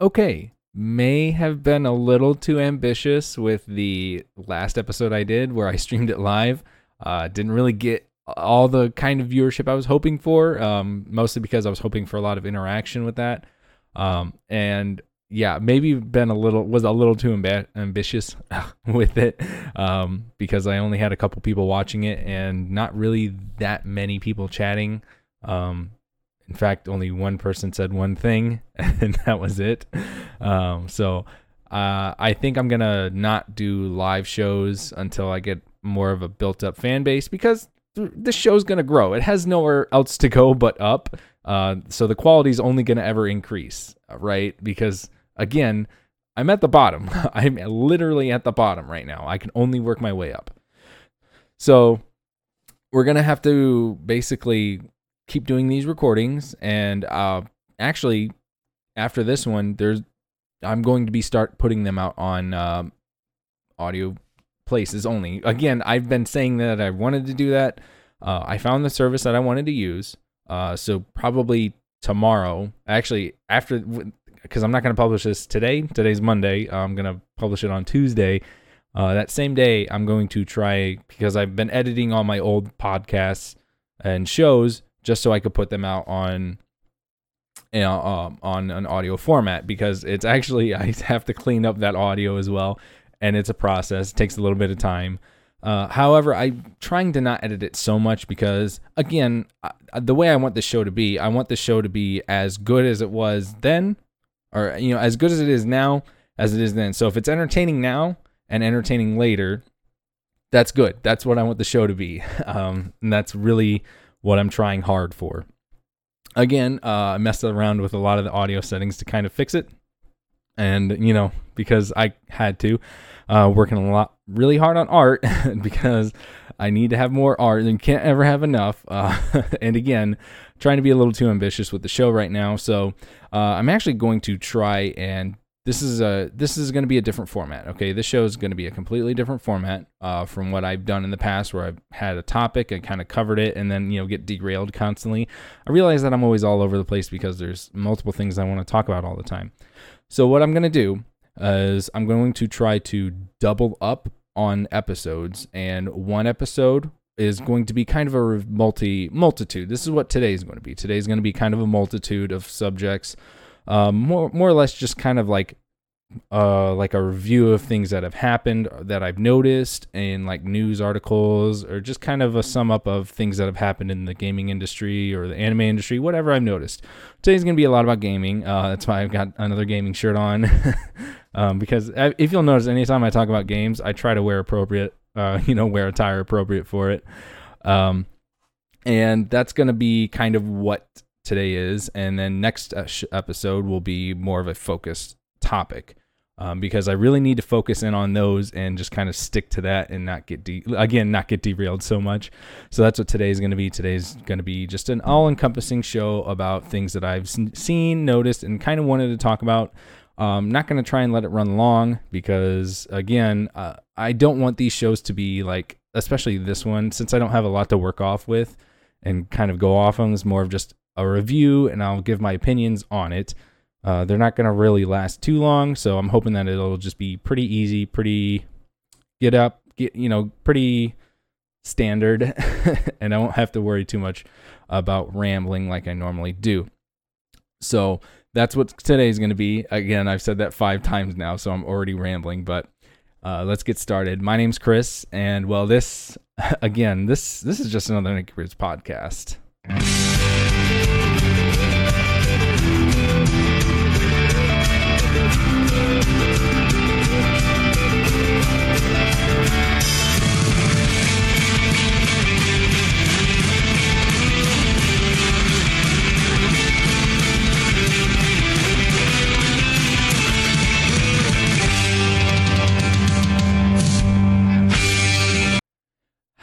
okay, may have been a little too ambitious with the last episode I did where I streamed it live. Didn't really get all the kind of viewership I was hoping for, mostly because I was hoping for a lot of interaction with that. And yeah, maybe was a little too ambitious with it, because I only had a couple people watching it and not really that many people chatting. In fact, only one person said one thing and that was it. So I think I'm going to not do live shows until I get more of a built up fan base, because this show's going to grow. It has nowhere else to go but up. So the quality is only going to ever increase, right? Because again, I'm at the bottom. I'm literally at the bottom right now. I can only work my way up. So we're going to have to basically keep doing these recordings. And actually, after this one, I'm going to be start putting them out on audio places only. Again, I've been saying that I wanted to do that. I found the service that I wanted to use. So probably tomorrow, actually, after, because I'm not going to publish this today. Today's Monday. I'm going to publish it on Tuesday. That same day, I'm going to try, because I've been editing all my old podcasts and shows just so I could put them out on, you know, on an audio format, because it's actually, I have to clean up that audio as well. And it's a process. It takes a little bit of time. However, I'm trying to not edit it so much because, again, the way I want the show to be, I want the show to be as good as it was then, or, you know, as good as it is now, as it is then. So if it's entertaining now and entertaining later, that's good. That's what I want the show to be. And that's really what I'm trying hard for. Again, I messed around with a lot of the audio settings to kind of fix it. And, you know, because I had to, working a lot really hard on art because I need to have more art and can't ever have enough. And again, trying to be a little too ambitious with the show right now. So, I'm actually going to try, and this is going to be a different format. Okay. This show is going to be a completely different format, from what I've done in the past, where I've had a topic and kind of covered it and then, you know, get derailed constantly. I realize that I'm always all over the place because there's multiple things I want to talk about all the time. So what I'm going to do is I'm going to try to double up on episodes, and one episode is going to be kind of a multitude. This is what today is going to be. Today is going to be kind of a multitude of subjects, more or less just kind of like a review of things that have happened that I've noticed in like news articles, or just kind of a sum up of things that have happened in the gaming industry or the anime industry, whatever I've noticed. Today's going to be a lot about gaming. That's why I've got another gaming shirt on. Because if you'll notice, anytime I talk about games, I try to wear appropriate, wear attire appropriate for it. And that's going to be kind of what today is. And then next episode will be more of a focused topic, because I really need to focus in on those and just kind of stick to that and not get derailed so much. So that's what today's going to be. Today's going to be just an all-encompassing show about things that I've seen, noticed, and kind of wanted to talk about. Not going to try and let it run long because, again, I don't want these shows to be like, especially this one, since I don't have a lot to work off with and kind of go off on. It's more of just a review, and I'll give my opinions on it. They're not going to really last too long, so I'm hoping that it'll just be pretty easy, pretty standard, and I won't have to worry too much about rambling like I normally do. So that's what today's going to be. Again, I've said that 5 times now, so I'm already rambling, but let's get started. My name's Chris, and well, this is just another Nick Roots podcast.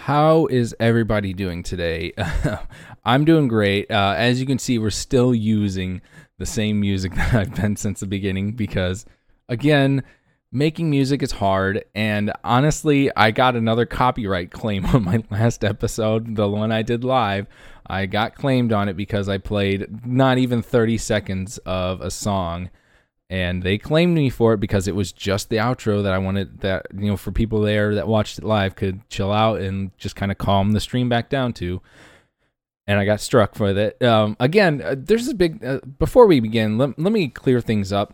How is everybody doing today? I'm doing great. As you can see, we're still using the same music that I've been since the beginning because, again, making music is hard. And honestly, I got another copyright claim on my last episode, the one I did live. I got claimed on it because I played not even 30 seconds of a song. And they claimed me for it because it was just the outro that I wanted, that, you know, for people there that watched it live could chill out and just kind of calm the stream back down to. And I got struck with it. Again, there's a big, before we begin, let me clear things up.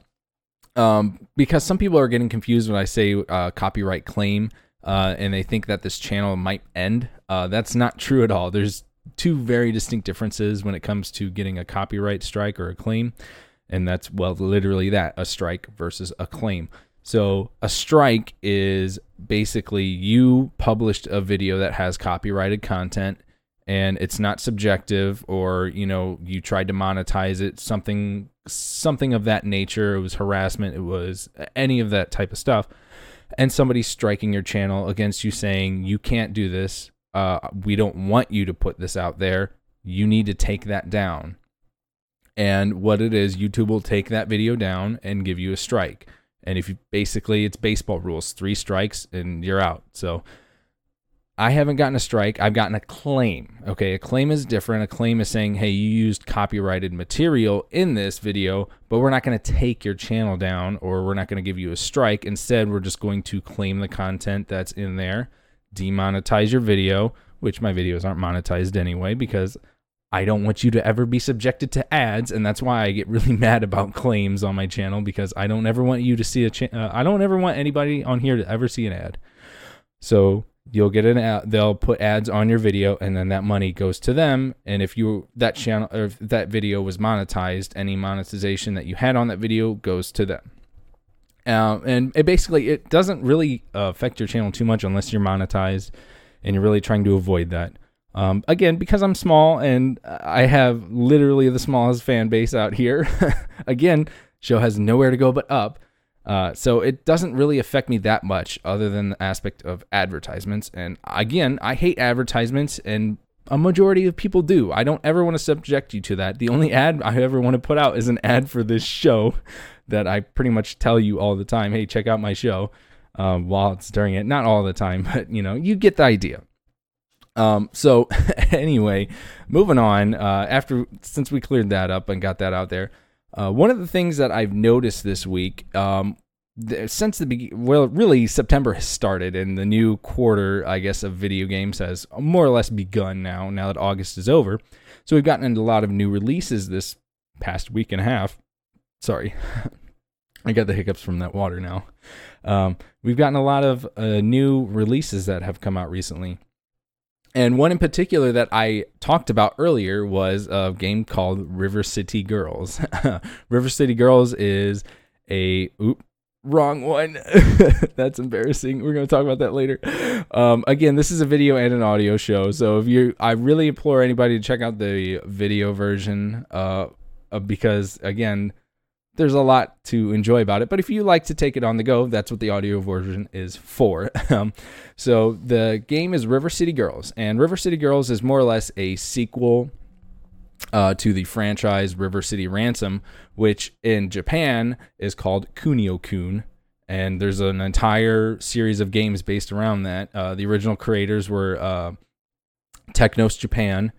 Because some people are getting confused when I say copyright claim, and they think that this channel might end. That's not true at all. There's two very distinct differences when it comes to getting a copyright strike or a claim. And that's, well, literally that, a strike versus a claim. So a strike is basically you published a video that has copyrighted content and it's not subjective, or, you know, you tried to monetize it, something of that nature. It was harassment. It was any of that type of stuff. And somebody's striking your channel against you saying, you can't do this. We don't want you to put this out there. You need to take that down. And what it is, YouTube will take that video down and give you a strike. And if you basically, it's baseball rules, 3 strikes and you're out. So I haven't gotten a strike. I've gotten a claim. Okay. A claim is different. A claim is saying, hey, you used copyrighted material in this video, but we're not going to take your channel down, or we're not going to give you a strike. Instead, we're just going to claim the content that's in there, demonetize your video, which my videos aren't monetized anyway, because I don't want you to ever be subjected to ads, and that's why I get really mad about claims on my channel, because I don't ever want you to see I don't ever want anybody on here to ever see an ad. So you'll get an ad, they'll put ads on your video, and then that money goes to them. And if you, that channel, or if that video was monetized, any monetization that you had on that video goes to them. And it basically, it doesn't really affect your channel too much unless you're monetized, and you're really trying to avoid that. Again, because I'm small and I have literally the smallest fan base out here, again, show has nowhere to go but up. So it doesn't really affect me that much, other than the aspect of advertisements. And again, I hate advertisements, and a majority of people do. I don't ever want to subject you to that. The only ad I ever want to put out is an ad for this show that I pretty much tell you all the time, hey, check out my show, while it's during it. Not all the time, but you know, you get the idea. So anyway, moving on, since we cleared that up and got that out there, one of the things that I've noticed this week, since the beginning, well, really September has started, and the new quarter, I guess, of video games has more or less begun now that August is over. So we've gotten into a lot of new releases this past week and a half. Sorry. I got the hiccups from that water now. We've gotten a lot of new releases that have come out recently. And one in particular that I talked about earlier was a game called River City Girls. River City Girls is a... Oop, wrong one. That's embarrassing. We're going to talk about that later. Again, this is a video and an audio show. So I really implore anybody to check out the video version because, again, there's a lot to enjoy about it. But if you like to take it on the go, that's what the audio version is for. So the game is River City Girls, and River City Girls is more or less a sequel to the franchise River City Ransom, which in Japan is called Kunio-kun. And there's an entire series of games based around that. The original creators were Technos Japan,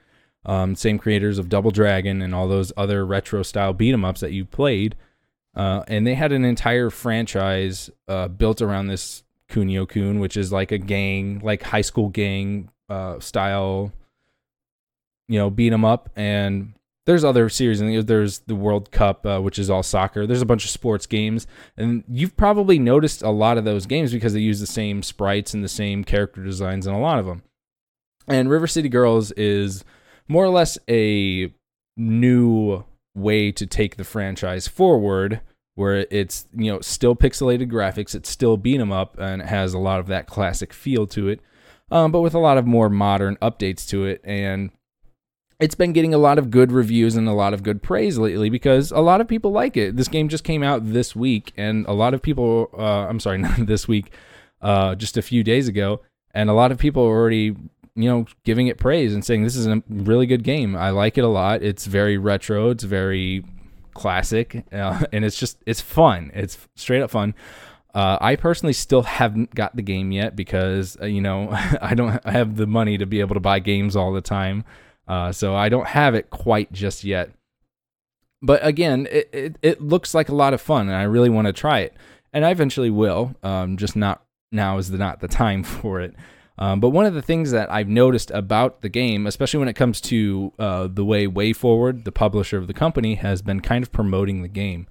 same creators of Double Dragon and all those other retro-style beat-em-ups that you played. And they had an entire franchise built around this Kunio-kun, which is like a gang, like high school gang style, you know, beat-em-up. And there's other series. And there's the World Cup, which is all soccer. There's a bunch of sports games. And you've probably noticed a lot of those games because they use the same sprites and the same character designs in a lot of them. And River City Girls is more or less a new way to take the franchise forward, where it's, you know, still pixelated graphics, it's still beat 'em up, and it has a lot of that classic feel to it, but with a lot of more modern updates to it. And it's been getting a lot of good reviews and a lot of good praise lately because a lot of people like it. This game just came out this week, and a lot of people, I'm sorry, not this week, just a few days ago, and a lot of people are already, you know, giving it praise and saying this is a really good game. I like it a lot. It's very retro. It's very classic. And it's just, it's fun. It's straight up fun. I personally still haven't got the game yet because, you know, I don't have the money to be able to buy games all the time. So I don't have it quite just yet. But again, it looks like a lot of fun, and I really want to try it. And I eventually will, just not now is not the time for it. But one of the things that I've noticed about the game, especially when it comes to the way WayForward, the publisher of the company, has been kind of promoting the game.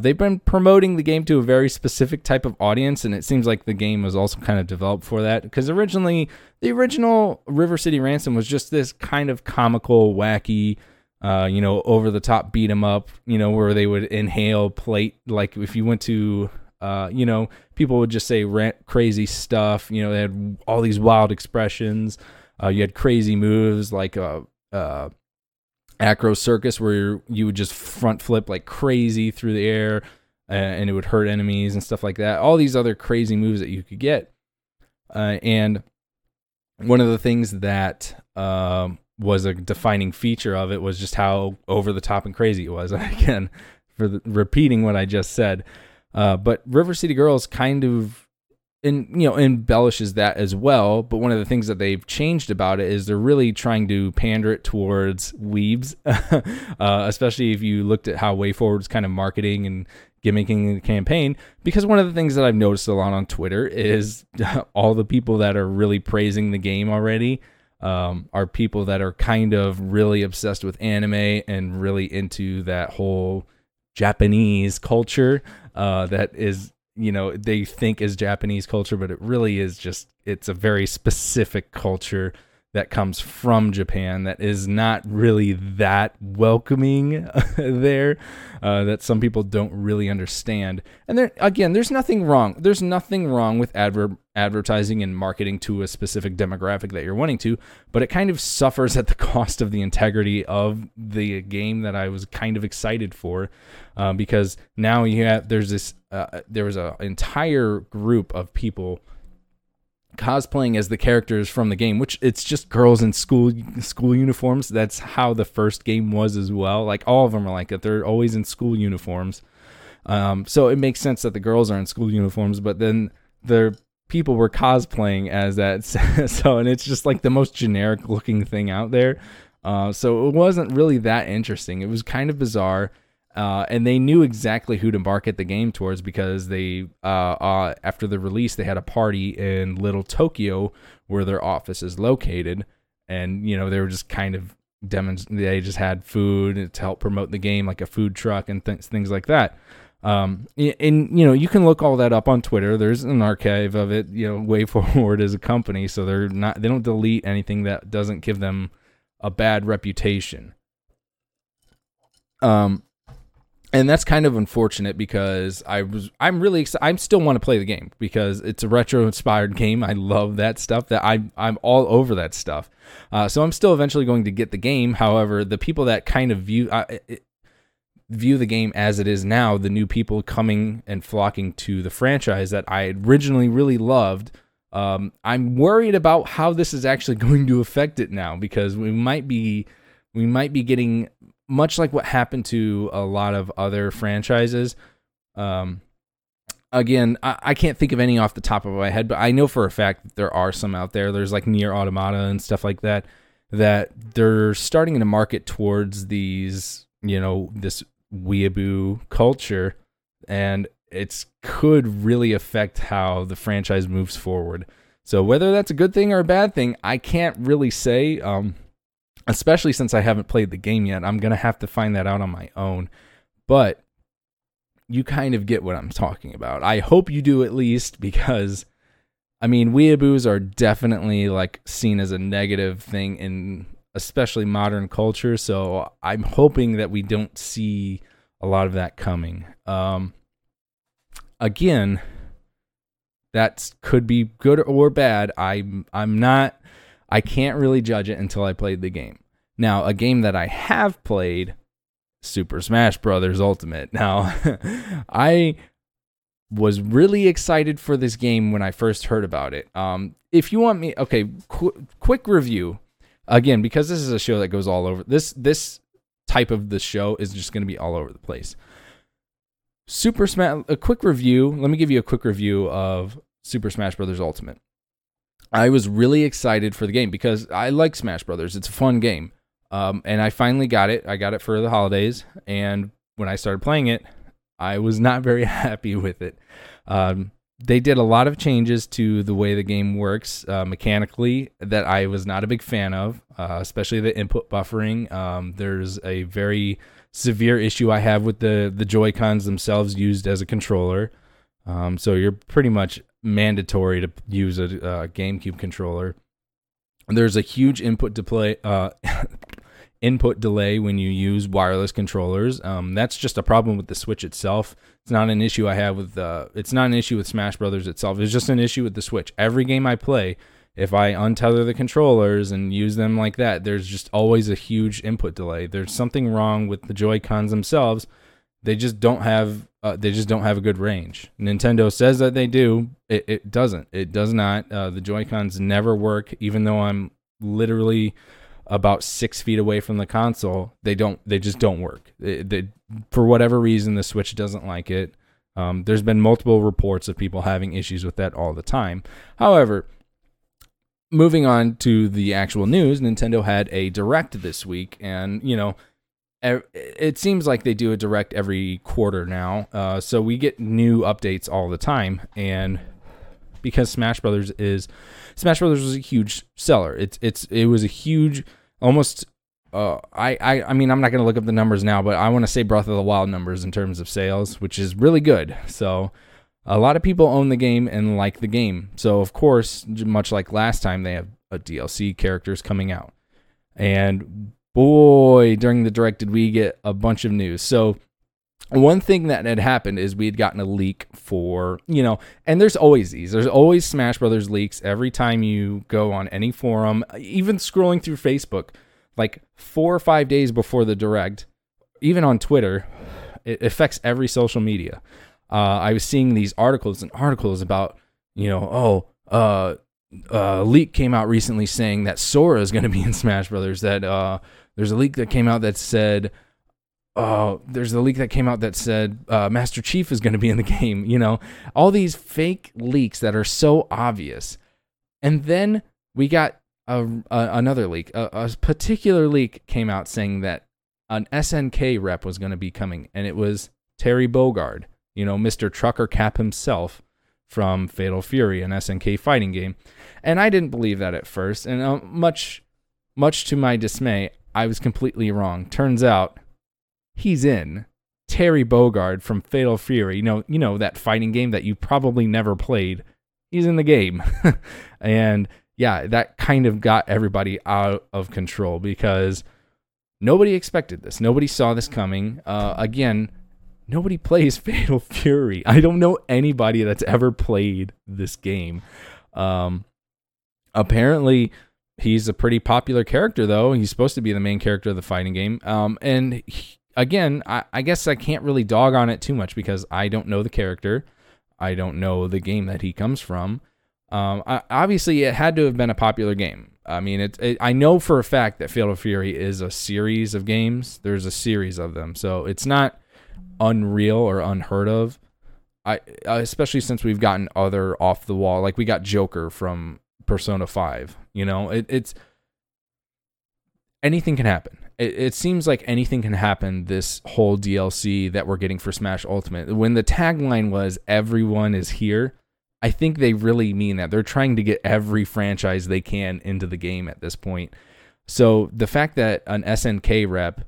They've been promoting the game to a very specific type of audience, and it seems like the game was also kind of developed for that. Because originally, the original River City Ransom was just this kind of comical, wacky, over-the-top beat-em-up, where they would inhale plate, like if you went to... people would just say crazy stuff. They had all these wild expressions. You had crazy moves like Acro Circus, where you would just front flip like crazy through the air, and it would hurt enemies and stuff like that. All these other crazy moves that you could get. And one of the things that was a defining feature of it was just how over the top and crazy it was. Again, repeating what I just said. But River City Girls kind of, embellishes that as well. But one of the things that they've changed about it is they're really trying to pander it towards weebs, especially if you looked at how WayForward's kind of marketing and gimmicking the campaign. Because one of the things that I've noticed a lot on Twitter is all the people that are really praising the game already are people that are kind of really obsessed with anime and really into that whole Japanese culture that is, they think is Japanese culture, but it really is just, it's a very specific culture that comes from Japan that is not really that welcoming there, that some people don't really understand. And there, again, there's nothing wrong. There's nothing wrong with advertising and marketing to a specific demographic that you're wanting to, but it kind of suffers at the cost of the integrity of the game that I was kind of excited for, because now there was an entire group of people cosplaying as the characters from the game, which it's just girls in school uniforms. That's how the first game was as well. Like all of them are like that. They're always in school uniforms. So it makes sense that the girls are in school uniforms, but then the people were cosplaying as that. So, and it's just like the most generic looking thing out there. So it wasn't really that interesting. It was kind of bizarre. And they knew exactly who to market the game towards, because they, after the release, they had a party in Little Tokyo where their office is located, and they were just kind of they just had food to help promote the game, like a food truck and things like that. And you can look all that up on Twitter. There's an archive of it. WayForward is a company, so they don't delete anything that doesn't give them a bad reputation. And that's kind of unfortunate, because I'm really excited. I still want to play the game because it's a retro-inspired game. I love that stuff. That I'm all over that stuff. So I'm still eventually going to get the game. However, the people that kind of view the game as it is now, the new people coming and flocking to the franchise that I originally really loved, I'm worried about how this is actually going to affect it now, because we might be getting, much like what happened to a lot of other franchises. Again, I can't think of any off the top of my head, but I know for a fact that there are some out there. There's like Nier Automata and stuff like that, that they're starting to market towards these, this weeaboo culture, and it could really affect how the franchise moves forward. So whether that's a good thing or a bad thing, I can't really say, especially since I haven't played the game yet. I'm going to have to find that out on my own. But you kind of get what I'm talking about. I hope you do, at least, because, weeaboos are definitely like seen as a negative thing in especially modern culture. So I'm hoping that we don't see a lot of that coming. Again, that could be good or bad. I can't really judge it until I played the game. Now, a game that I have played, Super Smash Brothers Ultimate. Now, I was really excited for this game when I first heard about it. If you want me, quick review. Again, because this is a show that goes all over. This type of the show is just going to be all over the place. A quick review. Let me give you a quick review of Super Smash Brothers Ultimate. I was really excited for the game because I like Smash Brothers. It's a fun game. And I finally got it. I got it for the holidays. And when I started playing it, I was not very happy with it. They did a lot of changes to the way the game works mechanically that I was not a big fan of, especially the input buffering. There's a very severe issue I have with the Joy-Cons themselves used as a controller. So you're pretty much mandatory to use a GameCube controller. There's a huge input delay when you use wireless controllers. That's just a problem with the Switch itself. It's not an issue I have with it's not an issue with Smash Brothers itself. It's just an issue with the Switch. Every game I play, if I untether the controllers and use them like that, there's just always a huge input delay. There's something wrong with the Joy-Cons themselves. They just don't have a good range. Nintendo says that they do. It doesn't. It does not. The Joy-Cons never work, even though I'm literally about 6 feet away from the console. They just don't work. For whatever reason, the Switch doesn't like it. There's been multiple reports of people having issues with that all the time. However, moving on to the actual news, Nintendo had a Direct this week, and it seems like they do a Direct every quarter now, so we get new updates all the time. And because Smash Brothers was a huge seller, it was a huge, almost. I mean, I'm not gonna look up the numbers now, but I want to say Breath of the Wild numbers in terms of sales, which is really good. So a lot of people own the game and like the game. So of course, much like last time, they have a DLC characters coming out. And boy, during the Direct, did we get a bunch of news. So one thing that had happened is we had gotten a leak for, and there's always these. There's always Smash Brothers leaks every time you go on any forum, even scrolling through Facebook, like 4 or 5 days before the Direct, even on Twitter. It affects every social media. I was seeing these articles about, a leak came out recently saying that Sora is going to be in Smash Brothers. That there's a leak that came out that said, Master Chief is going to be in the game. All these fake leaks that are so obvious. And then we got another leak. A particular leak came out saying that an SNK rep was going to be coming, and it was Terry Bogard, Mr. Trucker Cap himself, from Fatal Fury, an SNK fighting game. And I didn't believe that at first, and much to my dismay, I was completely wrong. Turns out he's in. Terry Bogard from Fatal Fury, that fighting game that you probably never played, he's in the game. And yeah, that kind of got everybody out of control because nobody expected this. Nobody saw this coming. Again, nobody plays Fatal Fury. I don't know anybody that's ever played this game. Apparently, he's a pretty popular character, though. He's supposed to be the main character of the fighting game. And he, again, I guess I can't really dog on it too much because I don't know the character. I don't know the game that he comes from. Obviously, it had to have been a popular game. I mean, I know for a fact that Fatal Fury is a series of games. There's a series of them. So it's not unreal or unheard of, especially since we've gotten other off the wall, like we got Joker from Persona 5. It's anything can happen. It seems like anything can happen. This whole DLC that we're getting for Smash Ultimate, when the tagline was "Everyone is here," I think they really mean that. They're trying to get every franchise they can into the game at this point. So the fact that an SNK rep,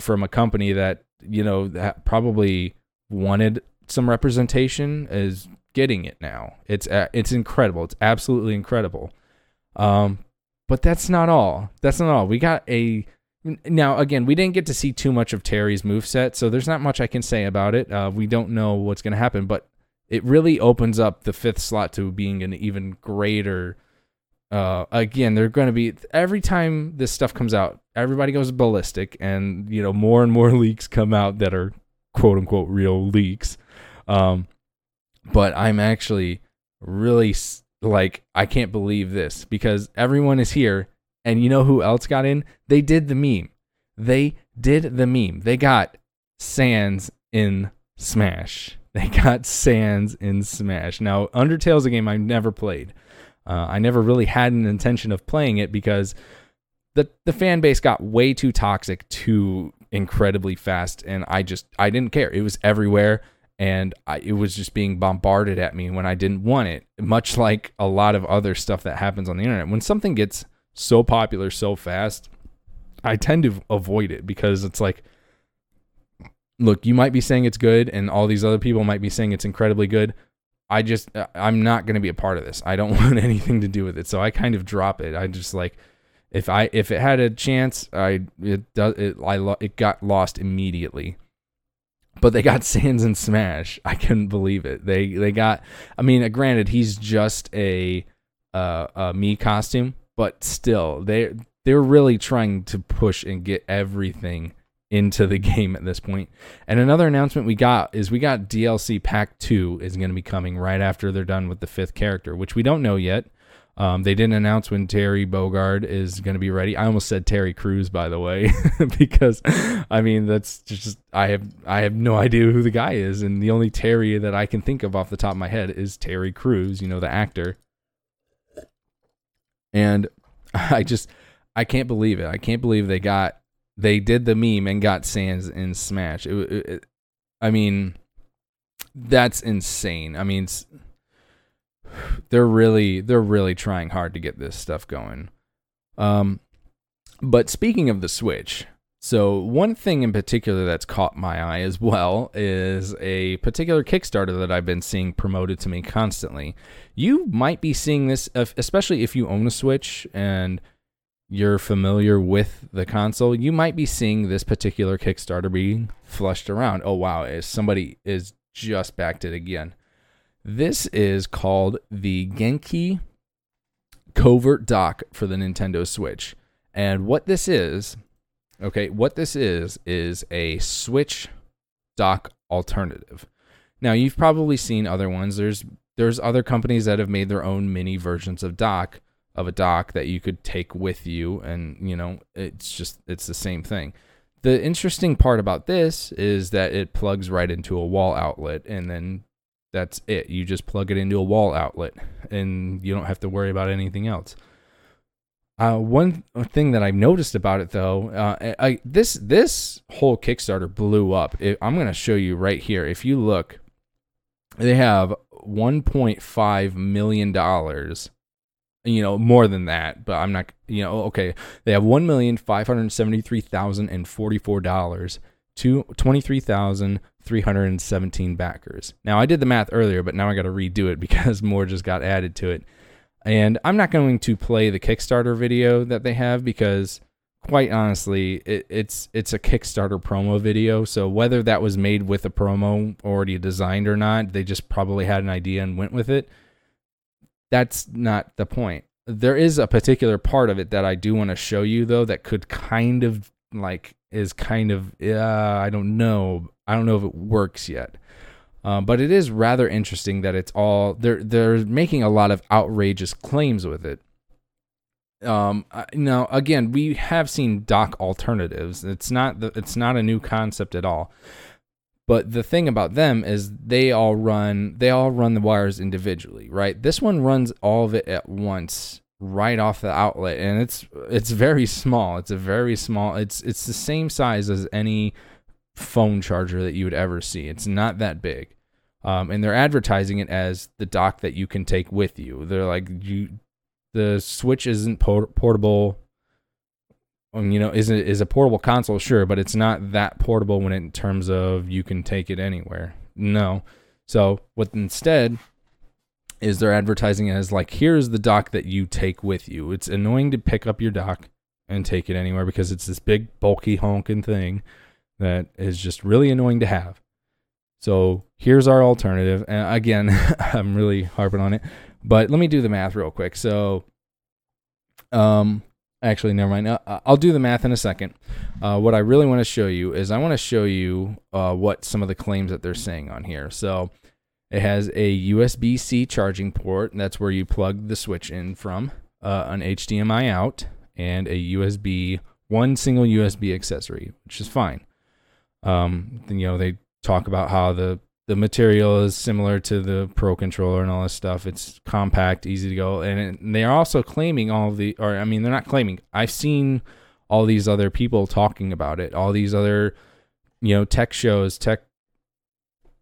from a company that that probably wanted some representation, is getting it now. It's incredible. It's absolutely incredible. But that's not all. We got now again, we didn't get to see too much of Terry's moveset, so there's not much I can say about it. We don't know what's going to happen, but it really opens up the fifth slot to being an even greater. Again, they're going to be, every time this stuff comes out, everybody goes ballistic, and more and more leaks come out that are quote unquote real leaks. But I'm actually really I can't believe this, because everyone is here, and who else got in? They did the meme. They got Sans in Smash. Now, Undertale's a game I've never played. I never really had an intention of playing it because the fan base got way too toxic, too incredibly fast, and I didn't care. It was everywhere, and it was just being bombarded at me when I didn't want it, much like a lot of other stuff that happens on the internet. When something gets so popular so fast, I tend to avoid it because it's like, look, you might be saying it's good and all these other people might be saying it's incredibly good. I'm not going to be a part of this. I don't want anything to do with it. So I kind of drop it. I just like, if it had a chance, it got lost immediately. But they got Sans and Smash. I couldn't believe it. They got, I mean, granted, he's just a Mii costume, but still they're really trying to push and get everything into the game at this point. And another announcement we got is we got DLC Pack 2 is going to be coming right after they're done with the fifth character, which we don't know yet. They didn't announce when Terry Bogard is going to be ready. I almost said Terry Crews, by the way, because I mean, that's just, I have no idea who the guy is. And the only Terry that I can think of off the top of my head is Terry Crews, you know, the actor. And I can't believe it. I can't believe they did the meme and got Sans in Smash. I mean, that's insane. I mean, they're really trying hard to get this stuff going. But speaking of the Switch, so one thing in particular that's caught my eye as well is a particular Kickstarter that I've been seeing promoted to me constantly. You might be seeing this, especially if you own a Switch and you're familiar with the console. You might be seeing this particular Kickstarter being flushed around. Oh, wow. Somebody is just backed it again. This is called the Genki Covert Dock for the Nintendo Switch. And what this is a Switch dock alternative. Now, you've probably seen other ones. There's other companies that have made their own mini versions of a dock that you could take with you, and, you know, it's the same thing. The interesting part about this is that it plugs right into a wall outlet, and then that's it. You just plug it into a wall outlet and you don't have to worry about anything else. One thing that I've noticed about it, though, this whole Kickstarter blew up. I'm going to show you right here. If you look, they have $1.5 million, you know, more than that, but I'm not, you know, okay. They have $1,573,044 to 23,317 backers. Now, I did the math earlier, but now I got to redo it because more just got added to it. And I'm not going to play the Kickstarter video that they have because, quite honestly, it's a Kickstarter promo video. So whether that was made with a promo already designed or not, they just probably had an idea and went with it. That's not the point. There is a particular part of it that I do want to show you, though, that could kind of like is kind of, I don't know if it works yet. But it is rather interesting that it's all, they're making a lot of outrageous claims with it. Now, again, we have seen dock alternatives. It's not a new concept at all. But the thing about them is they all run the wires individually, right? This one runs all of it at once right off the outlet, and it's very small. It's a very small. It's the same size as any phone charger that you would ever see. It's not that big, and they're advertising it as the dock that you can take with you. They're like, the Switch isn't portable. You know, is a portable console, sure, but it's not that portable when in terms of you can take it anywhere. No. So what instead is they're advertising it as like, here's the dock that you take with you. It's annoying to pick up your dock and take it anywhere because it's this big bulky honking thing that is just really annoying to have. So here's our alternative. And again, I'm really harping on it, but let me do the math real quick. So, actually, never mind. I'll do the math in a second. What I really want to show you is what some of the claims that they're saying on here. So it has a USB-C charging port, and that's where you plug the Switch in from, an HDMI out, and a USB, one single USB accessory, which is fine. You know, they talk about how the The material is similar to the Pro controller and all this stuff. It's compact, easy to go. And they're also claiming all the, or I mean, they're not claiming. I've seen all these other people talking about it. All these other, you know, tech shows, tech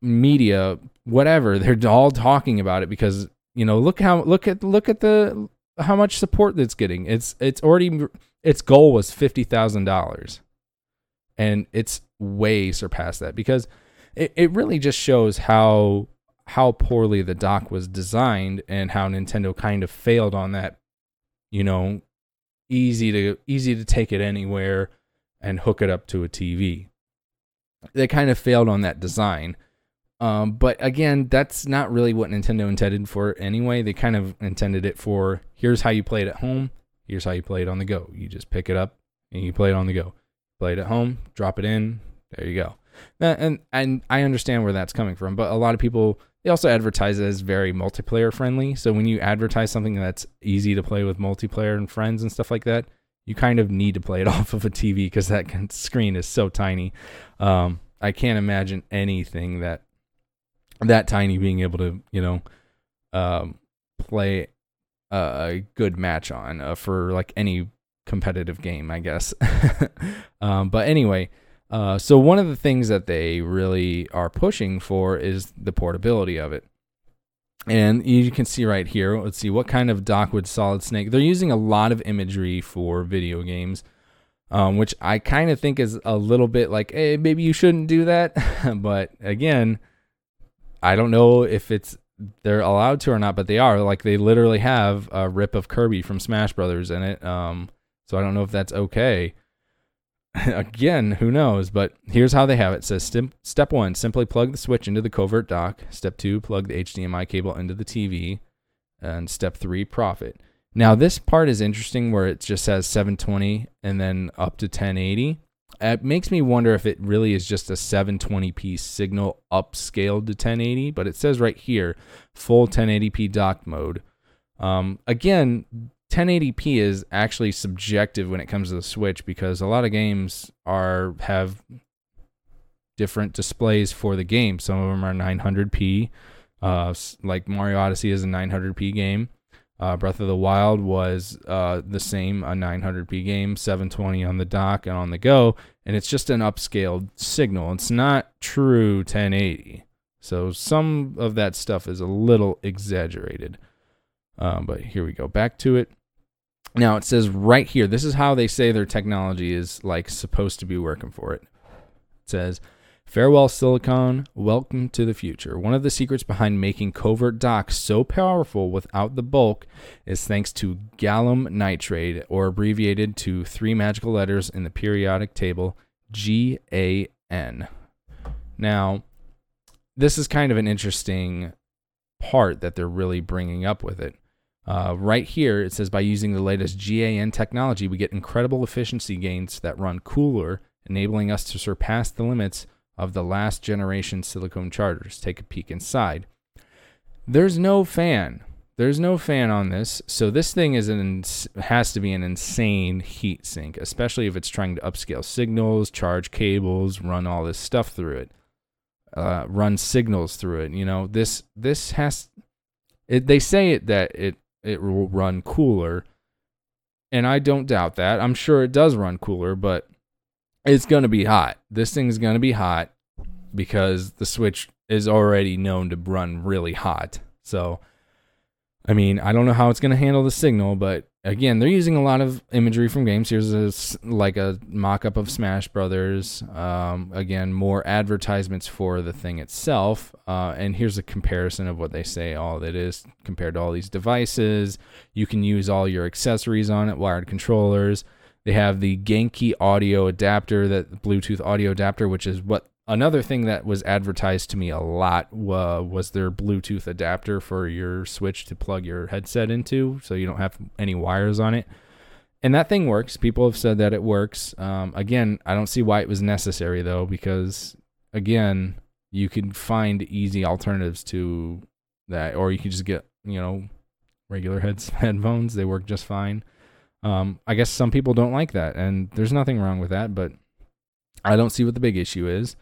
media, whatever. They're all talking about it because, you know, look at how much support that's getting. It's already, its goal was $50,000. And it's way surpassed that because it really just shows how poorly the dock was designed and how Nintendo kind of failed on that, you know, easy to take it anywhere and hook it up to a TV. They kind of failed on that design. But again, that's not really what Nintendo intended for it anyway. They kind of intended it for, here's how you play it at home. Here's how you play it on the go. You just pick it up and you play it on the go. Play it at home, drop it in. There you go. And I understand where that's coming from, but a lot of people, they also advertise it as very multiplayer friendly. So when you advertise something that's easy to play with multiplayer and friends and stuff like that, you kind of need to play it off of a TV because that screen is so tiny. I can't imagine anything that tiny being able to, you know, play a good match on for like any competitive game, I guess. But anyway. So one of the things that they really are pushing for is the portability of it. And you can see right here, let's see, what kind of dock would Solid Snake... They're using a lot of imagery for video games, which I kind of think is a little bit like, hey, maybe you shouldn't do that. But again, I don't know if they're allowed to or not, but they are. Like, they literally have a rip of Kirby from Smash Brothers in it. So I don't know if that's okay. Again, who knows, but here's how they have it. It says, step one, simply plug the Switch into the covert dock. Step two, plug the HDMI cable into the TV. And step three, profit. Now, this part is interesting where it just says 720 and then up to 1080. It makes me wonder if it really is just a 720p signal upscaled to 1080, but it says right here, full 1080p dock mode. Again, 1080p is actually subjective when it comes to the Switch because a lot of games have different displays for the game. Some of them are 900p, like Mario Odyssey is a 900p game. Breath of the Wild was the same, a 900p game, 720 on the dock and on the go, and it's just an upscaled signal. It's not true 1080. So some of that stuff is a little exaggerated. But here we go back to it. Now it says right here, this is how they say their technology is like supposed to be working for it. It says, farewell silicon, welcome to the future. One of the secrets behind making covert docks so powerful without the bulk is thanks to gallium nitride, or abbreviated to three magical letters in the periodic table, GAN. Now, this is kind of an interesting part that they're really bringing up with it. Right here, it says by using the latest GAN technology, we get incredible efficiency gains that run cooler, enabling us to surpass the limits of the last generation silicone chargers. Take a peek inside. There's no fan. There's no fan on this, so this thing has to be an insane heat sink, especially if it's trying to upscale signals, charge cables, run all this stuff through it, run signals through it. You know, this has... They say it that it will run cooler, and I don't doubt that. I'm sure it does run cooler, but it's going to be hot. This thing's going to be hot because the Switch is already known to run really hot. So, I mean, I don't know how it's going to handle the signal, but again, they're using a lot of imagery from games. Here's a mock-up of Smash Brothers. Again, more advertisements for the thing itself. And here's a comparison of what they say all that is compared to all these devices. You can use all your accessories on it, wired controllers. They have the Genki audio adapter, that Bluetooth audio adapter, which is what another thing that was advertised to me a lot was their Bluetooth adapter for your Switch to plug your headset into so you don't have any wires on it. And that thing works. People have said that it works. Again, I don't see why it was necessary, though, because, again, you can find easy alternatives to that, or you can just get, you know, regular headphones. They work just fine. I guess some people don't like that, and there's nothing wrong with that, but I don't see what the big issue is.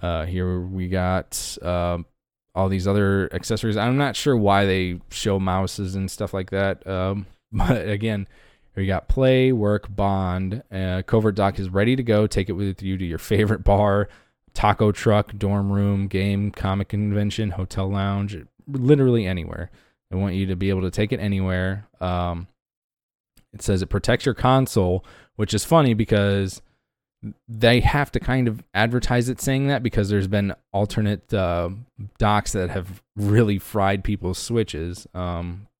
Here we got all these other accessories. I'm not sure why they show mouses and stuff like that. But again, we got play, work, bond. Covert Dock is ready to go. Take it with you to your favorite bar, taco truck, dorm room, game, comic convention, hotel lounge, literally anywhere. They want you to be able to take it anywhere. It says it protects your console, which is funny because they have to kind of advertise it saying that because there's been alternate docks that have really fried people's Switches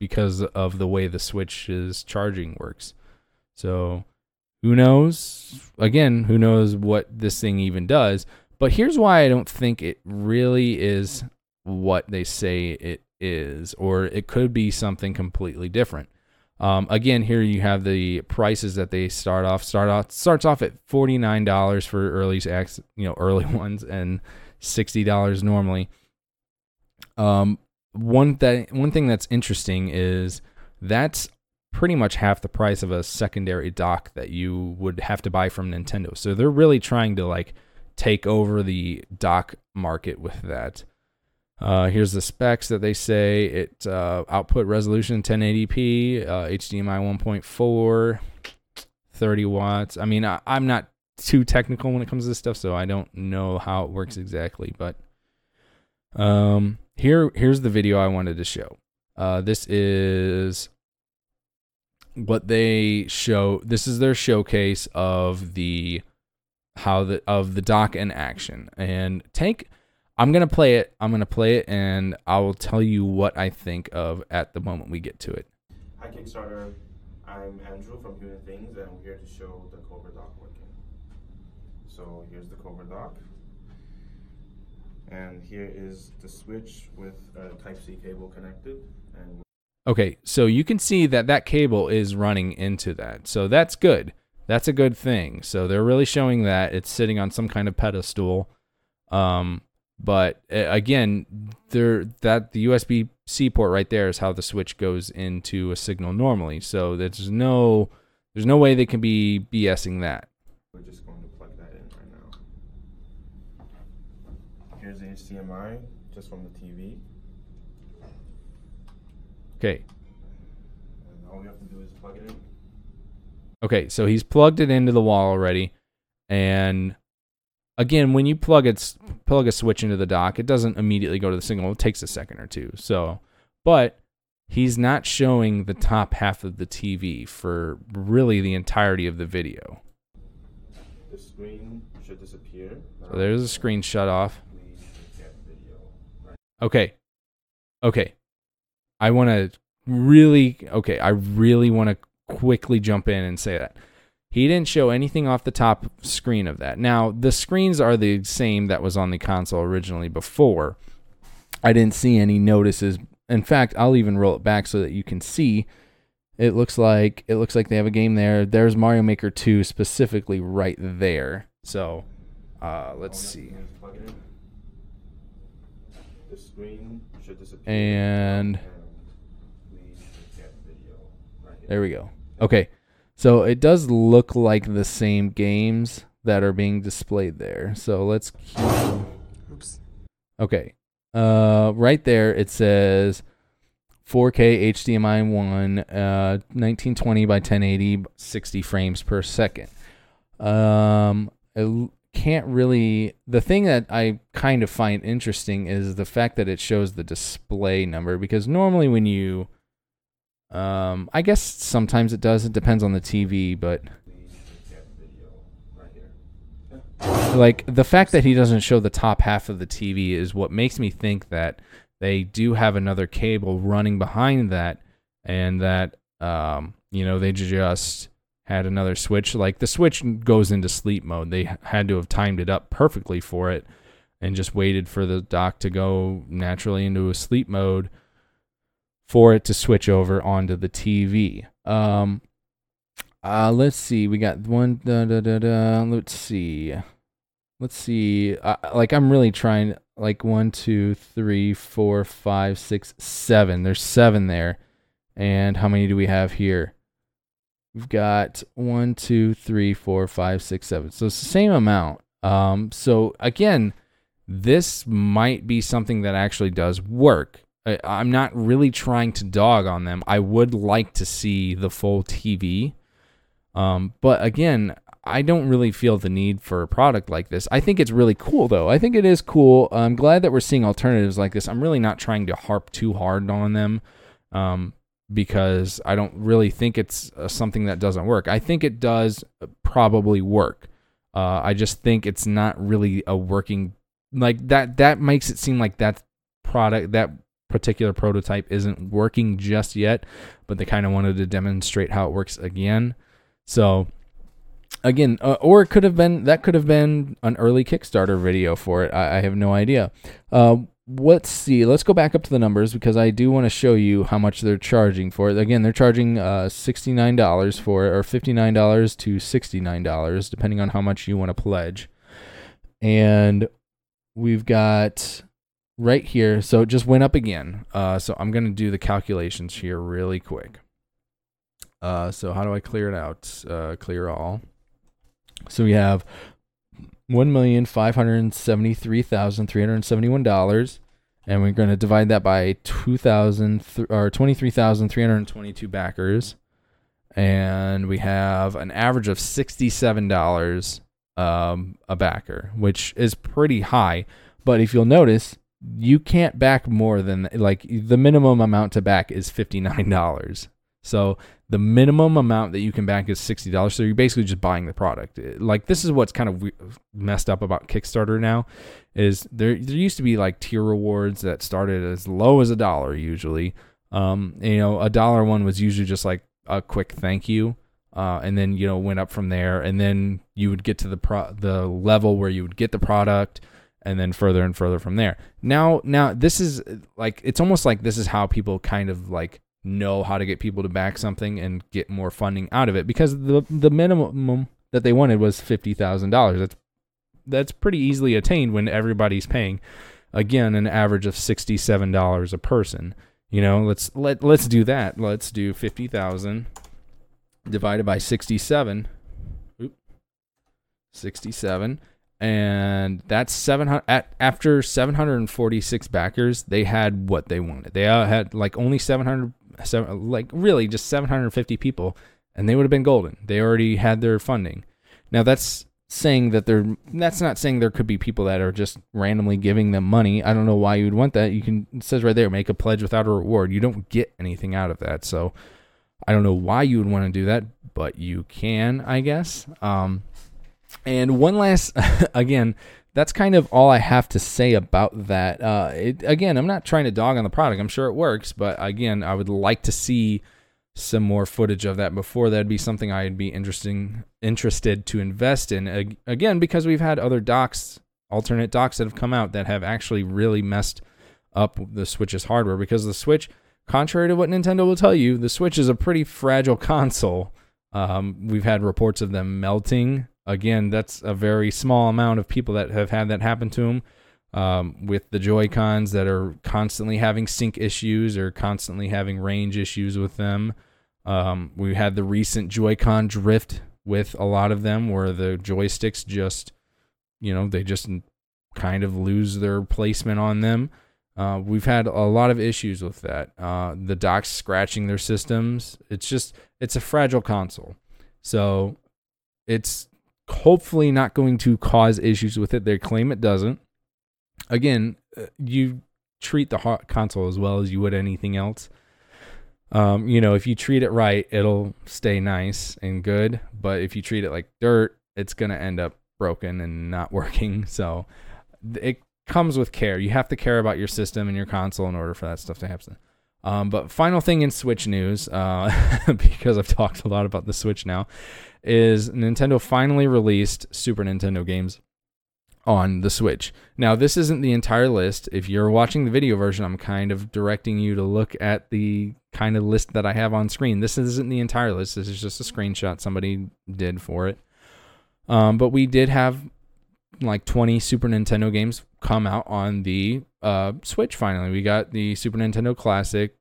because of the way the Switch's charging works. So who knows? Again, who knows what this thing even does? But here's why I don't think it really is what they say it is, or it could be something completely different. Again, here you have the prices that they starts off at $49 for early ones and $60 normally. One thing that's interesting is that's pretty much half the price of a secondary dock that you would have to buy from Nintendo. So they're really trying to like take over the dock market with that. Here's the specs that they say. It output resolution 1080p, HDMI 1.4, 30 watts. I mean, I'm not too technical when it comes to this stuff, so I don't know how it works exactly. But here's the video I wanted to show. This is what they show. This is their showcase of the dock in action. And I'm going to play it, and I will tell you what I think of at the moment we get to it. Hi, Kickstarter. I'm Andrew from Human Things, and I'm here to show the Covert Dock working. So here's the Covert Dock. And here is the Switch with a Type-C cable connected. And okay, so you can see that cable is running into that. So that's good. That's a good thing. So they're really showing that it's sitting on some kind of pedestal. But again, the USB-C port right there is how the Switch goes into a signal normally. So there's no way they can be BSing that. We're just going to plug that in right now. Here's the HDMI, just from the TV. Okay. And all we have to do is plug it in. Okay, so he's plugged it into the wall already, and again, when you plug a Switch into the dock, it doesn't immediately go to the signal. It takes a second or two. So, but he's not showing the top half of the TV for really the entirety of the video. The screen should disappear. So there's a screen shut off. Okay. I really want to quickly jump in and say that. He didn't show anything off the top screen of that. Now, the screens are the same that was on the console originally before. I didn't see any notices. In fact, I'll even roll it back so that you can see. It looks like they have a game there. There's Mario Maker 2 specifically right there. So, let's see. The screen should disappear. And there we go. Okay. So it does look like the same games that are being displayed there. So let's keep... Oops. Okay. Right there it says 4K HDMI 1, 1920 by 1080, 60 frames per second. I can't really... The thing that I kind of find interesting is the fact that it shows the display number, because normally when you... I guess sometimes it does. It depends on the TV, but like the fact that he doesn't show the top half of the TV is what makes me think that they do have another cable running behind that, and that they just had another Switch. Like the Switch goes into sleep mode. They had to have timed it up perfectly for it, and just waited for the dock to go naturally into a sleep mode for it to switch over onto the TV. Let's see. We got one. Let's see. I'm really trying. Like 1, 2, 3, 4, 5, 6, 7. There's 7 there. And how many do we have here? We've got 1, 2, 3, 4, 5, 6, 7. So it's the same amount. So again, this might be something that actually does work. I'm not really trying to dog on them. I would like to see the full TV. But again, I don't really feel the need for a product like this. I think it's really cool, though. I think it is cool. I'm glad that we're seeing alternatives like this. I'm really not trying to harp too hard on them because I don't really think it's something that doesn't work. I think it does probably work. I just think it's not really a working... Like, that makes it seem like that product, that particular prototype isn't working just yet, but they kind of wanted to demonstrate how it works again. So... Again, or it could have been, that could have been an early Kickstarter video for it. I have no idea. Let's see. Let's go back up to the numbers because I do want to show you how much they're charging for it. Again, they're charging $69 for it, or $59 to $69, depending on how much you want to pledge. And we've got right here. So it just went up again. So I'm going to do the calculations here really quick. So how do I clear it out? Clear all. So we have $1,573,371, and we're going to divide that by 23,322 backers, and we have an average of $67 a backer, which is pretty high. But if you'll notice, you can't back more than, like, the minimum amount to back is $59. So the minimum amount that you can back is $60. So you're basically just buying the product. Like, this is what's kind of messed up about Kickstarter now, is there used to be like tier rewards that started as low as $1 usually. $1 one was usually just like a quick thank you. And then, went up from there, and then you would get to the level where you would get the product, and then further and further from there. Now this is like, it's almost like this is how people kind of like know how to get people to back something and get more funding out of it, because the minimum that they wanted was $50,000. That's pretty easily attained when everybody's paying, again, an average of $67 a person. Let's do that. Let's do 50,000 divided by 67. 67. And that's 700. After 746 backers, they had what they wanted. They had like only 750 people, and they would have been golden. They already had their funding. Now that's not saying there could be people that are just randomly giving them money. I don't know why you would want that. It says right there, make a pledge without a reward. You don't get anything out of that. So I don't know why you would want to do that, but you can, I guess. And one last, again, that's kind of all I have to say about that. Again, I'm not trying to dog on the product. I'm sure it works, but again, I would like to see some more footage of that before. That'd be something I'd be interested to invest in. Again, because we've had other docks, alternate docks that have come out that have actually really messed up the Switch's hardware, because the Switch, contrary to what Nintendo will tell you, the Switch is a pretty fragile console. We've had reports of them melting. Again, that's a very small amount of people that have had that happen to them, with the Joy-Cons that are constantly having sync issues or constantly having range issues with them. We had the recent Joy-Con drift with a lot of them, where the joysticks just, they just kind of lose their placement on them. We've had a lot of issues with that. The docks scratching their systems. It's a fragile console. So it's hopefully not going to cause issues with it. They claim it doesn't. Again, you treat the console as well as you would anything else. If you treat it right, it'll stay nice and good. But if you treat it like dirt, it's going to end up broken and not working. So it comes with care. You have to care about your system and your console in order for that stuff to happen. But final thing in Switch news, because I've talked a lot about the Switch now, is Nintendo finally released Super Nintendo games on the Switch. Now, this isn't the entire list. If you're watching the video version, I'm kind of directing you to look at the kind of list that I have on screen. This isn't the entire list. This is just a screenshot somebody did for it. But we did have like 20 Super Nintendo games come out on the Switch finally. We got the Super Nintendo Classic,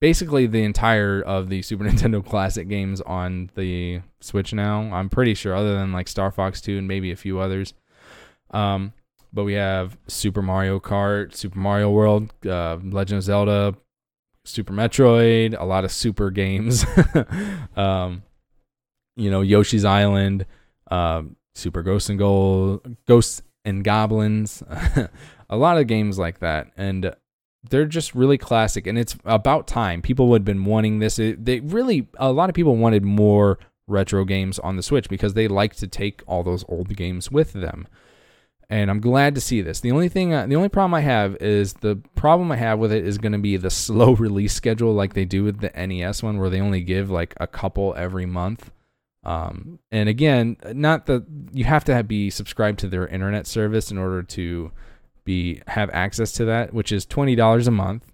basically the entire of the Super Nintendo Classic games on the Switch now, I'm pretty sure, other than like Star Fox 2 and maybe a few others. But we have Super Mario Kart, Super Mario World, Legend of Zelda, Super Metroid, a lot of super games. You know, Yoshi's Island, Super Ghosts and Goblins, a lot of games like that. And they're just really classic, and it's about time. People would have been wanting this. A lot of people wanted more retro games on the Switch because they like to take all those old games with them. And I'm glad to see this. The only problem I have with it is going to be the slow release schedule, like they do with the NES one, where they only give like a couple every month. And again, not that you have to be subscribed to their internet service in order to have access to that, which is $20 a month.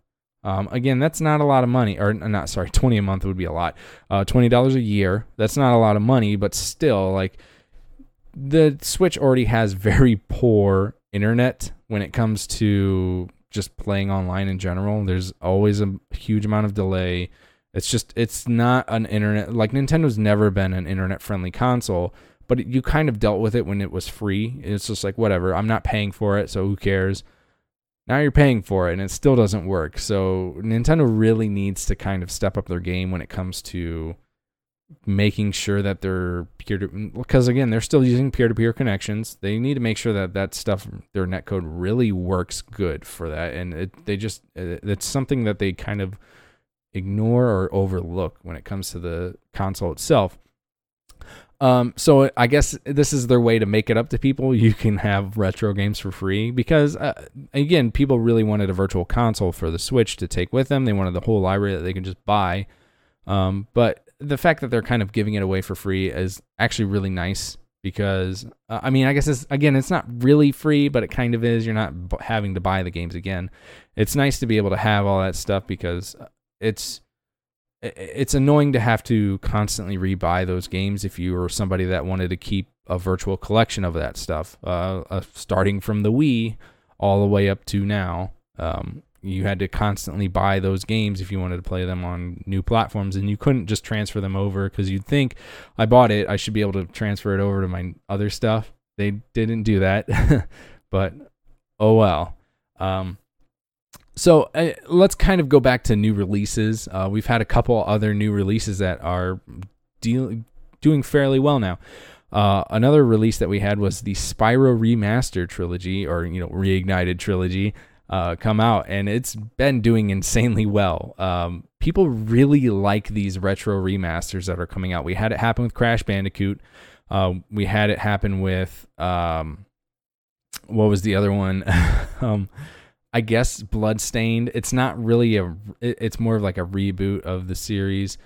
Again, that's not a lot of money, $20 a month would be a lot. $20 a year, that's not a lot of money, but still, like, the Switch already has very poor internet when it comes to just playing online in general. There's always a huge amount of delay. It's not an internet, like, Nintendo's never been an internet friendly console, but you kind of dealt with it when it was free. It's just like, whatever, I'm not paying for it, so who cares? Now you're paying for it and it still doesn't work. So Nintendo really needs to kind of step up their game when it comes to making sure that they're because again, they're still using peer-to-peer connections. They need to make sure that stuff, their netcode really works good for that. And it's something that they kind of ignore or overlook when it comes to the console itself. So I guess this is their way to make it up to people. You can have retro games for free because, again, people really wanted a virtual console for the Switch to take with them. They wanted the whole library that they can just buy. But the fact that they're kind of giving it away for free is actually really nice because, I guess it's not really free, but it kind of is. You're not having to buy the games again. It's nice to be able to have all that stuff because it's annoying to have to constantly rebuy those games if you were somebody that wanted to keep a virtual collection of that stuff, starting from the Wii all the way up to now. You had to constantly buy those games if you wanted to play them on new platforms, and you couldn't just transfer them over because you'd think, I bought it, I should be able to transfer it over to my other stuff. They didn't do that, but oh well. So let's kind of go back to new releases. We've had a couple other new releases that are doing fairly well now. Another release that we had was the Spyro Remastered Trilogy, or Reignited Trilogy, come out, and it's been doing insanely well. People really like these retro remasters that are coming out. We had it happen with Crash Bandicoot. We had it happen with what was the other one? I guess Bloodstained. It's not really it's more of like a reboot of the series.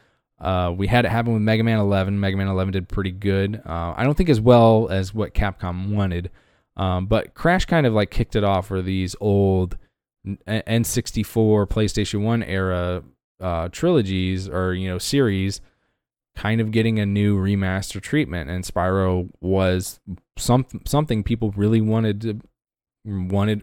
We had it happen with Mega Man 11. Mega Man 11 did pretty good. I don't think as well as what Capcom wanted. But Crash kind of like kicked it off for these old N64 PlayStation 1 era trilogies or, series kind of getting a new remaster treatment. And Spyro was something people really wanted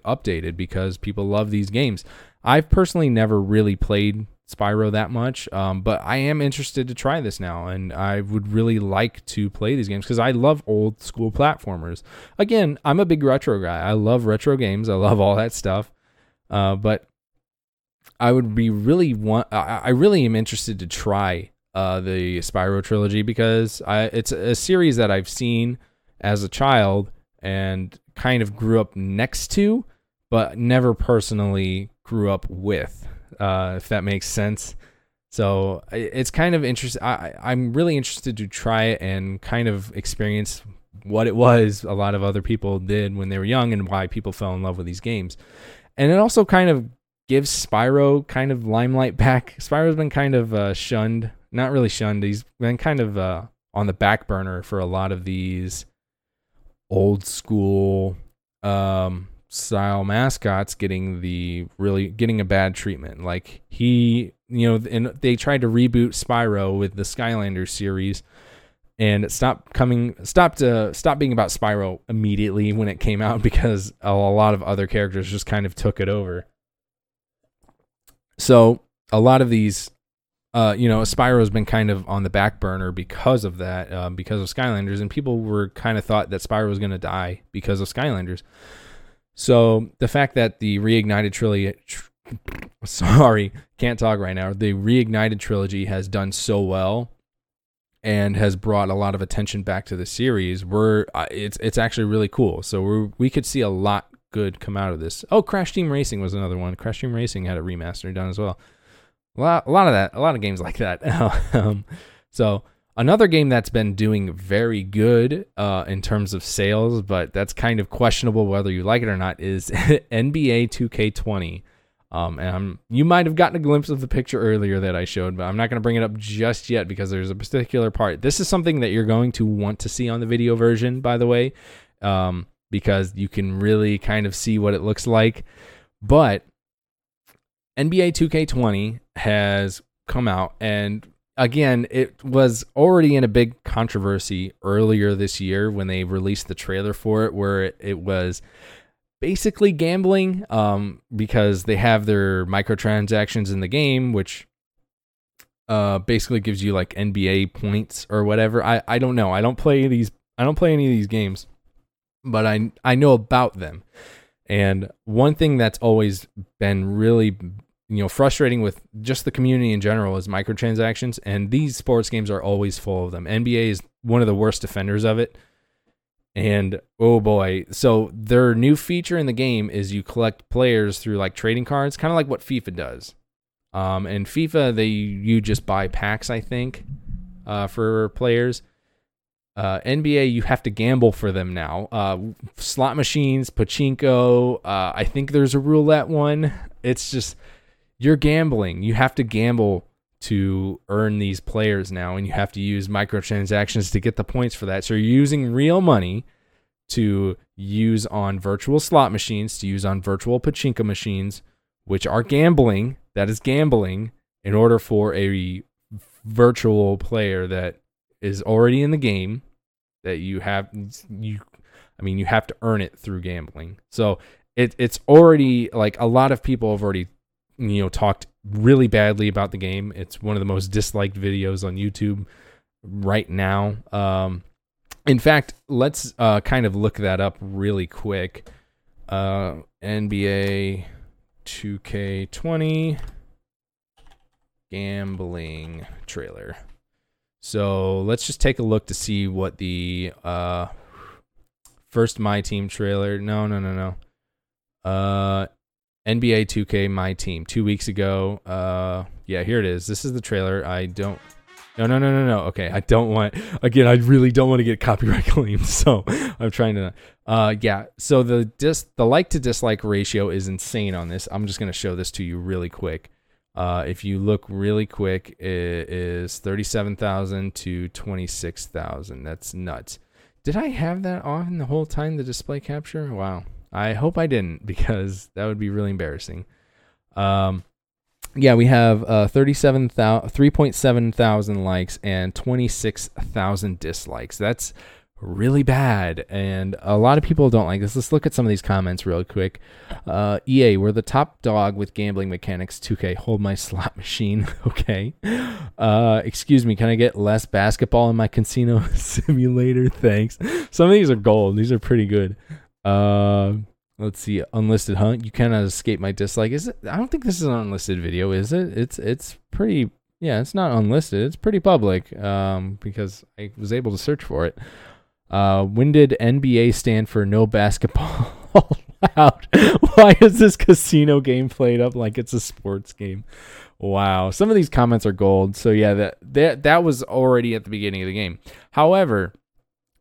updated because people love these games. I've personally never really played Spyro that much, but I am interested to try this now, and I would really like to play these games because I love old school platformers. Again, I'm a big retro guy. I love retro games. I love all that stuff, but I would be I really am interested to try the Spyro trilogy because it's a series that I've seen as a child and kind of grew up next to, but never personally grew up with, if that makes sense. So it's kind of interesting. I'm really interested to try it and kind of experience what it was a lot of other people did when they were young and why people fell in love with these games. And it also kind of gives Spyro kind of limelight back. Spyro's been kind of shunned, not really shunned. He's been kind of on the back burner for a lot of these old school style mascots getting a bad treatment. Like and they tried to reboot Spyro with the Skylanders series, and it stopped being about Spyro immediately when it came out because a lot of other characters just kind of took it over. So a lot of these, Spyro's been kind of on the back burner because of that, because of Skylanders, and people were kind of thought that Spyro was going to die because of Skylanders. So the fact that the Reignited Trilogy, the Reignited Trilogy has done so well and has brought a lot of attention back to the series, it's actually really cool. So we could see a lot good come out of this. Oh, Crash Team Racing was another one. Crash Team Racing had a remaster done as well. A lot of games like that. So another game that's been doing very good in terms of sales, but that's kind of questionable whether you like it or not, is NBA 2K20. You might have gotten a glimpse of the picture earlier that I showed, but I'm not going to bring it up just yet because there's a particular part. This is something that you're going to want to see on the video version, by the way, because you can really kind of see what it looks like. But NBA 2K20 has come out, and again, it was already in a big controversy earlier this year when they released the trailer for it, where it was basically gambling, because they have their microtransactions in the game, which basically gives you like NBA points or whatever. I don't know. I don't play any of these games, but I know about them. And one thing that's always been really, frustrating with just the community in general is microtransactions, and these sports games are always full of them. NBA is one of the worst offenders of it. And oh boy, so their new feature in the game is you collect players through like trading cards, kind of like what FIFA does. In FIFA, you just buy packs, I think, for players. NBA, you have to gamble for them now. Slot machines, pachinko. I think there's a roulette one. It's just you're gambling. You have to gamble to earn these players now, and you have to use microtransactions to get the points for that. So you're using real money to use on virtual slot machines, to use on virtual pachinko machines, which are gambling. That is gambling in order for a virtual player that is already in the game that you have to earn it through gambling. So it's already like a lot of people have already, talked really badly about the game. It's one of the most disliked videos on YouTube right now. In fact, let's kind of look that up really quick. NBA 2K20 gambling trailer. So let's just take a look to see what the first My Team trailer. No. NBA 2K My Team 2 weeks ago. Yeah, here it is. This is the trailer. No. Okay, I really don't want to get copyright claims. So I'm trying to. Yeah. So the like to dislike ratio is insane on this. I'm just gonna show this to you really quick. If you look really quick, it is 37,000 to 26,000. That's nuts. Did I have that on the whole time, the display capture? Wow. I hope I didn't, because that would be really embarrassing. Yeah, we have 3.7 thousand likes and 26,000 dislikes. That's really bad, and a lot of people don't like this. Let's look at some of these comments real quick. EA, we're the top dog with gambling mechanics. 2K, hold my slot machine. Okay. Excuse me, can I get less basketball in my casino simulator? Thanks. Some of these are gold. These are pretty good. Let's see. Unlisted hunt. You cannot escape my dislike. Is it? I don't think this is an unlisted video, is it? It's pretty. Yeah, it's not unlisted. It's pretty public. Because I was able to search for it. When did NBA stand for no basketball allowed? Why is this casino game played up like it's a sports game? Wow. Some of these comments are gold. So yeah, that was already at the beginning of the game. However,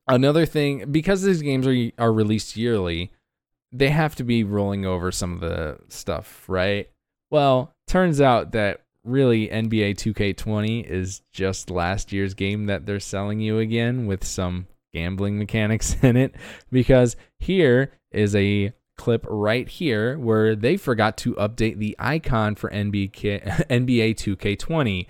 another thing, because these games are released yearly, they have to be rolling over some of the stuff, right? Well, turns out that really NBA 2K20 is just last year's game that they're selling you again with some gambling mechanics in it, because here is a clip right here where they forgot to update the icon for NBA 2K20.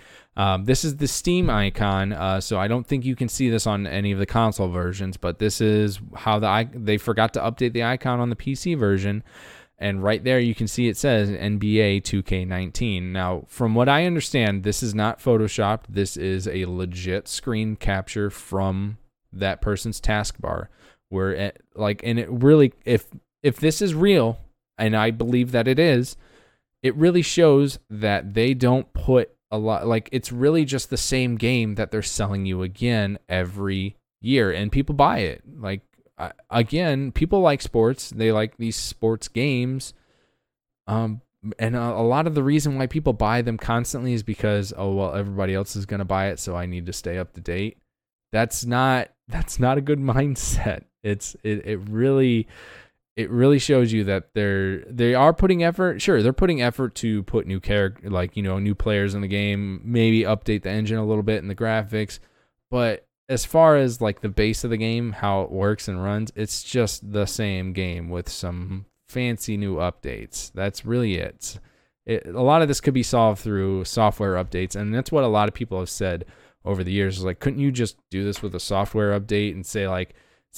This is the Steam icon, so I don't think you can see this on any of the console versions, but this is how they forgot to update the icon on the PC version. And right there, you can see it says NBA 2K19. Now, from what I understand, this is not Photoshopped. This is a legit screen capture from that person's taskbar, where it really, if if this is real, and I believe that it is, it really shows that they don't put a lot, like, it's really just the same game that they're selling you again every year, and people buy it. Like, again, people like sports. They like these sports games. And a lot of the reason why people buy them constantly is because, oh, well, everybody else is going to buy it, so I need to stay up to date. That's not a good mindset. It really shows you that they are putting effort. Sure, they're putting effort to put new character, like, you know, new players in the game, maybe update the engine a little bit and the graphics. But as far as like the base of the game, how it works and runs, it's just the same game with some fancy new updates. That's really it. A lot of this could be solved through software updates, and that's what a lot of people have said over the years. Like, couldn't you just do this with a software update and say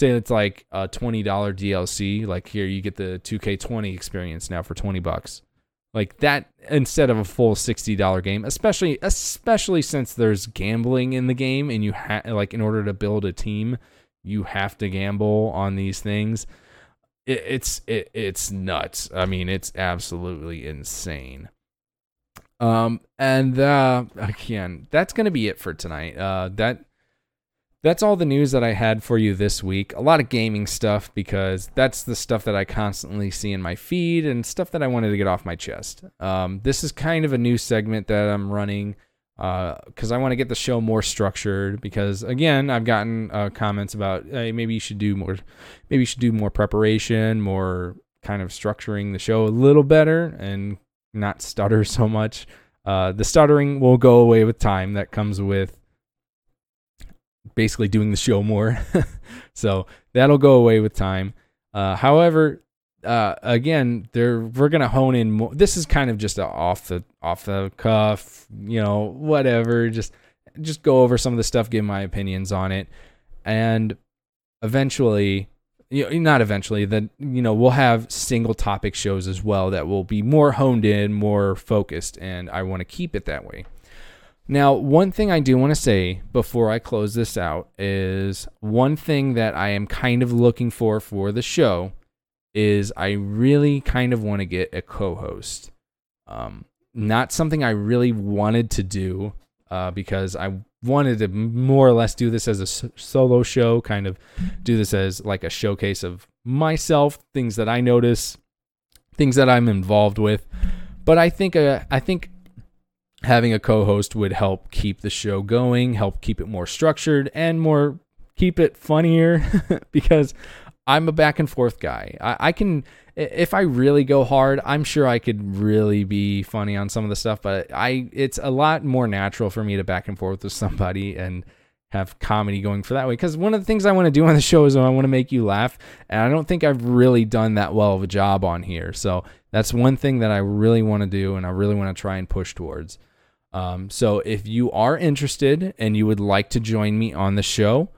it's like a $20 DLC, like, here you get the 2K20 experience now for $20, like that, instead of a full $60 game, especially since there's gambling in the game, and you like, in order to build a team, you have to gamble on these things. It's nuts. I mean, it's absolutely insane. And again, that's going to be it for tonight. That's all the news that I had for you this week. A lot of gaming stuff, because that's the stuff that I constantly see in my feed and stuff that I wanted to get off my chest. This is kind of a new segment that I'm running because I want to get the show more structured, because, again, I've gotten comments about, hey, maybe you should do more preparation, more kind of structuring the show a little better and not stutter so much. The stuttering will go away with time. That comes with basically doing the show more. So that'll go away with time. However, again, we're going to hone in more. This is kind of just a off the cuff, you know, whatever, just go over some of the stuff, give my opinions on it. And eventually, we'll have single topic shows as well that will be more honed in, more focused. And I want to keep it that way. Now, one thing I do want to say before I close this out is, one thing that I am kind of looking for the show is, I really kind of want to get a co-host. Not something I really wanted to do because I wanted to more or less do this as a solo show, kind of do this as like a showcase of myself, things that I notice, things that I'm involved with. But I think having a co-host would help keep the show going, help keep it more structured, and more keep it funnier because I'm a back and forth guy. I can, if I really go hard, I'm sure I could really be funny on some of the stuff, but it's a lot more natural for me to back and forth with somebody and have comedy going for that way. Because one of the things I want to do on the show is I want to make you laugh, and I don't think I've really done that well of a job on here. So that's one thing that I really want to do, and I really want to try and push towards. So if you are interested and you would like to join me on the show,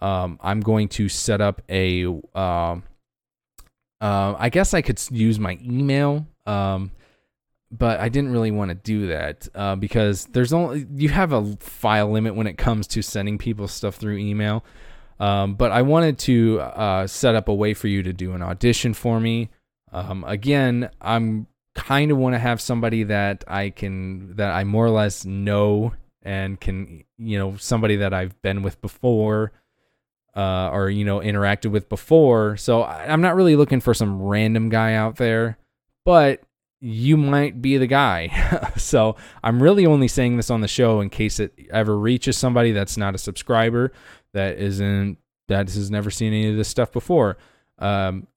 I'm going to set up I guess I could use my email, but I didn't really want to do that because you have a file limit when it comes to sending people stuff through email. But I wanted to set up a way for you to do an audition for me. Again, I'm kind of want to have somebody that I more or less know and can, you know, somebody that I've been with before, or, you know, interacted with before. So I'm not really looking for some random guy out there, but you might be the guy. So I'm really only saying this on the show in case it ever reaches somebody that's not a subscriber, that has never seen any of this stuff before.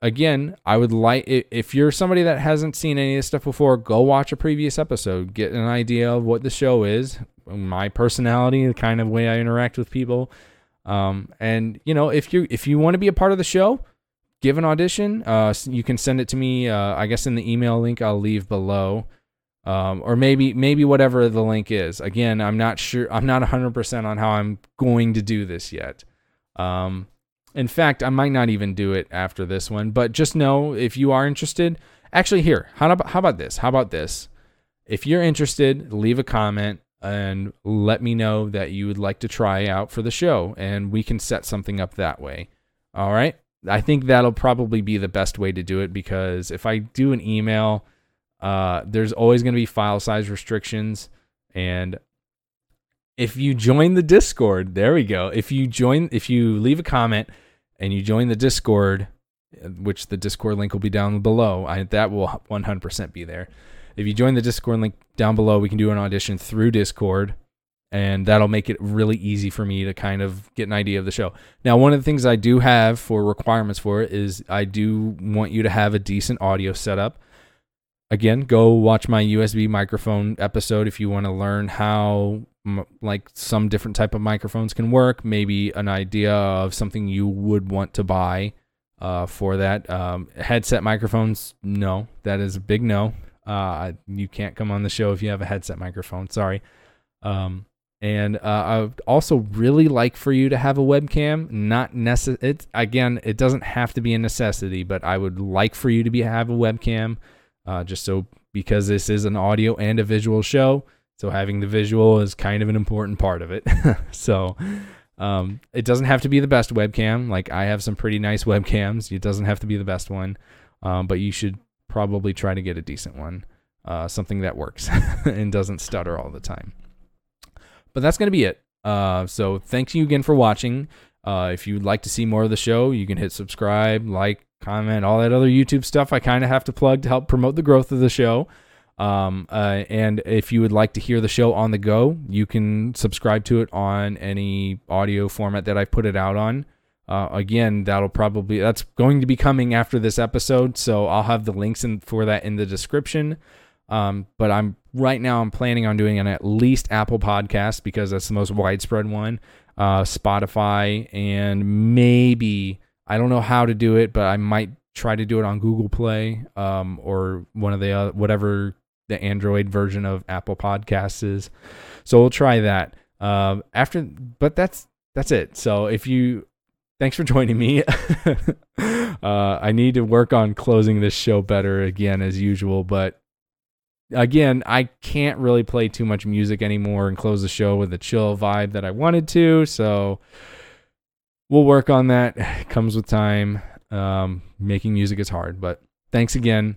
Again, I would like, if you're somebody that hasn't seen any of this stuff before, go watch a previous episode, get an idea of what the show is, my personality, the kind of way I interact with people. And you know, if you want to be a part of the show, give an audition. You can send it to me, I guess in the email link I'll leave below, or maybe whatever the link is. Again, I'm not sure. I'm not 100% on how I'm going to do this yet. In fact, I might not even do it after this one, but just know if you are interested. Actually, here, how about this? If you're interested, leave a comment and let me know that you would like to try out for the show, and we can set something up that way. All right? I think that'll probably be the best way to do it, because if I do an email, there's always going to be file size restrictions. And if you join the Discord, there we go. If you leave a comment and you join the Discord, which the Discord link will be down below, that will 100% be there. If you join the Discord link down below, we can do an audition through Discord, and that'll make it really easy for me to kind of get an idea of the show. Now, one of the things I do have for requirements for it is I do want you to have a decent audio setup. Again, go watch my USB microphone episode if you want to learn how like some different type of microphones can work, maybe an idea of something you would want to buy for that. Headset microphones, no, that is a big no. You can't come on the show if you have a headset microphone. Sorry. I would also really like for you to have a webcam. It doesn't have to be a necessity, but I would like for you to have a webcam, just so, because this is an audio and a visual show. So having the visual is kind of an important part of it. So it doesn't have to be the best webcam. Like, I have some pretty nice webcams. It doesn't have to be the best one. But you should probably try to get a decent one, something that works and doesn't stutter all the time. But that's going to be it. So thank you again for watching. If you'd like to see more of the show, you can hit subscribe, like, comment, all that other YouTube stuff I kind of have to plug to help promote the growth of the show. And if you would like to hear the show on the go, you can subscribe to it on any audio format that I put it out on. Again, that's going to be coming after this episode, so I'll have the links for that in the description. But I'm planning on doing an at least Apple Podcast, because that's the most widespread one, Spotify, and maybe, I don't know how to do it, but I might try to do it on Google Play, or one of the whatever the Android version of Apple Podcasts is. So we'll try that. But that's it. So thanks for joining me. I need to work on closing this show better again, as usual. But again, I can't really play too much music anymore and close the show with the chill vibe that I wanted to. So we'll work on that. It comes with time. Making music is hard. But thanks again,